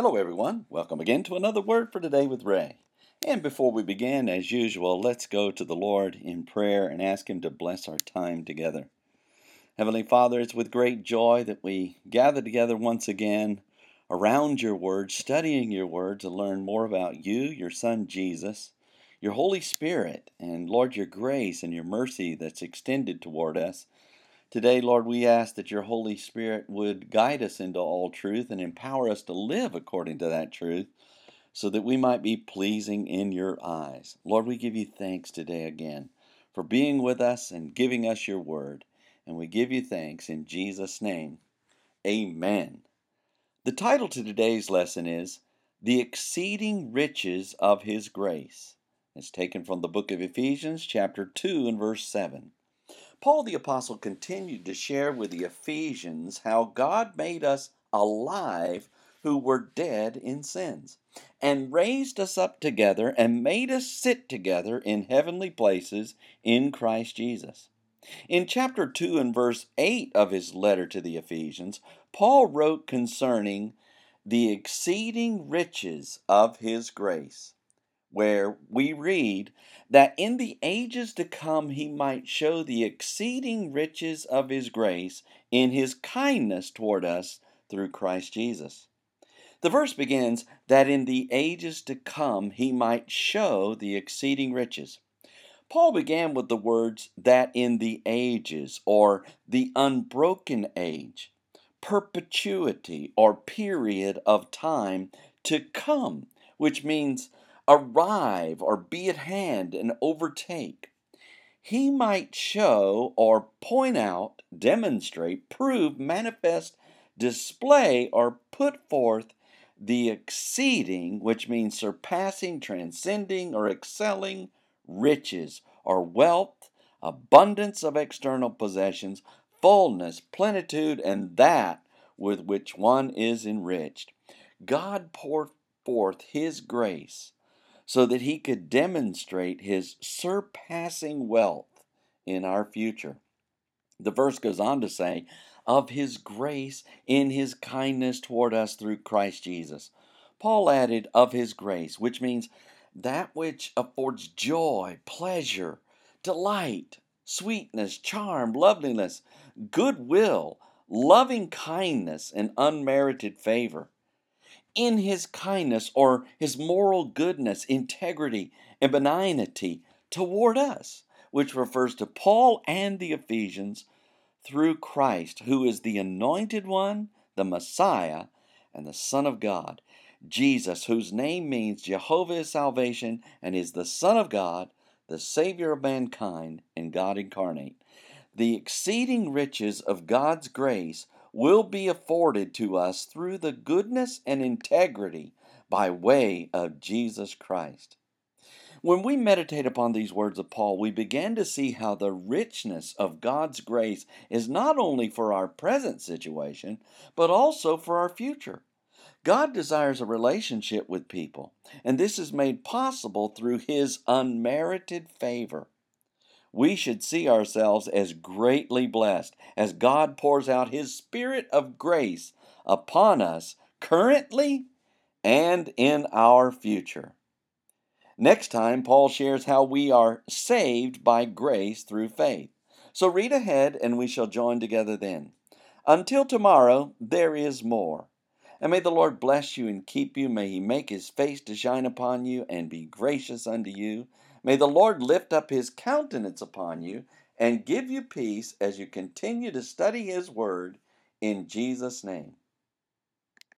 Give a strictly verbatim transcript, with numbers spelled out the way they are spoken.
Hello everyone, welcome again to another Word for Today with Ray. And before we begin, as usual, let's go to the Lord in prayer and ask Him to bless our time together. Heavenly Father, it's with great joy that we gather together once again around Your Word, studying Your Word to learn more about You, Your Son Jesus, Your Holy Spirit, and Lord, Your grace and Your mercy that's extended toward us. Today, Lord, we ask that Your Holy Spirit would guide us into all truth and empower us to live according to that truth so that we might be pleasing in Your eyes. Lord, we give You thanks today again for being with us and giving us Your word. And we give You thanks in Jesus' name. Amen. The title to today's lesson is The Exceeding Riches of His Grace. It's taken from the book of Ephesians, chapter two and verse seven. Paul the Apostle continued to share with the Ephesians how God made us alive who were dead in sins, and raised us up together and made us sit together in heavenly places in Christ Jesus. In chapter two and verse eight of his letter to the Ephesians, Paul wrote concerning the exceeding riches of his grace, where we read that in the ages to come He might show the exceeding riches of His grace in His kindness toward us through Christ Jesus. The verse begins that in the ages to come He might show the exceeding riches. Paul began with the words that in the ages, or the unbroken age, perpetuity, or period of time to come, which means arrive or be at hand and overtake. He might show or point out, demonstrate, prove, manifest, display, or put forth the exceeding, which means surpassing, transcending, or excelling riches or wealth, abundance of external possessions, fullness, plenitude, and that with which one is enriched. God poured forth His grace so that He could demonstrate His surpassing wealth in our future. The verse goes on to say, of His grace in His kindness toward us through Christ Jesus. Paul added, of His grace, which means that which affords joy, pleasure, delight, sweetness, charm, loveliness, goodwill, loving kindness, and unmerited favor. In His kindness, or His moral goodness, integrity, and benignity toward us, which refers to Paul and the Ephesians through Christ, who is the Anointed One, the Messiah, and the Son of God. Jesus, whose name means Jehovah is salvation, and is the Son of God, the Savior of mankind, and God incarnate. The exceeding riches of God's grace will be afforded to us through the goodness and integrity by way of Jesus Christ. When we meditate upon these words of Paul, we begin to see how the richness of God's grace is not only for our present situation, but also for our future. God desires a relationship with people, and this is made possible through His unmerited favor. We should see ourselves as greatly blessed as God pours out His Spirit of grace upon us currently and in our future. Next time, Paul shares how we are saved by grace through faith. So read ahead and we shall join together then. Until tomorrow, there is more. And may the Lord bless you and keep you. May He make His face to shine upon you and be gracious unto you. May the Lord lift up His countenance upon you and give you peace as you continue to study His word in Jesus' name.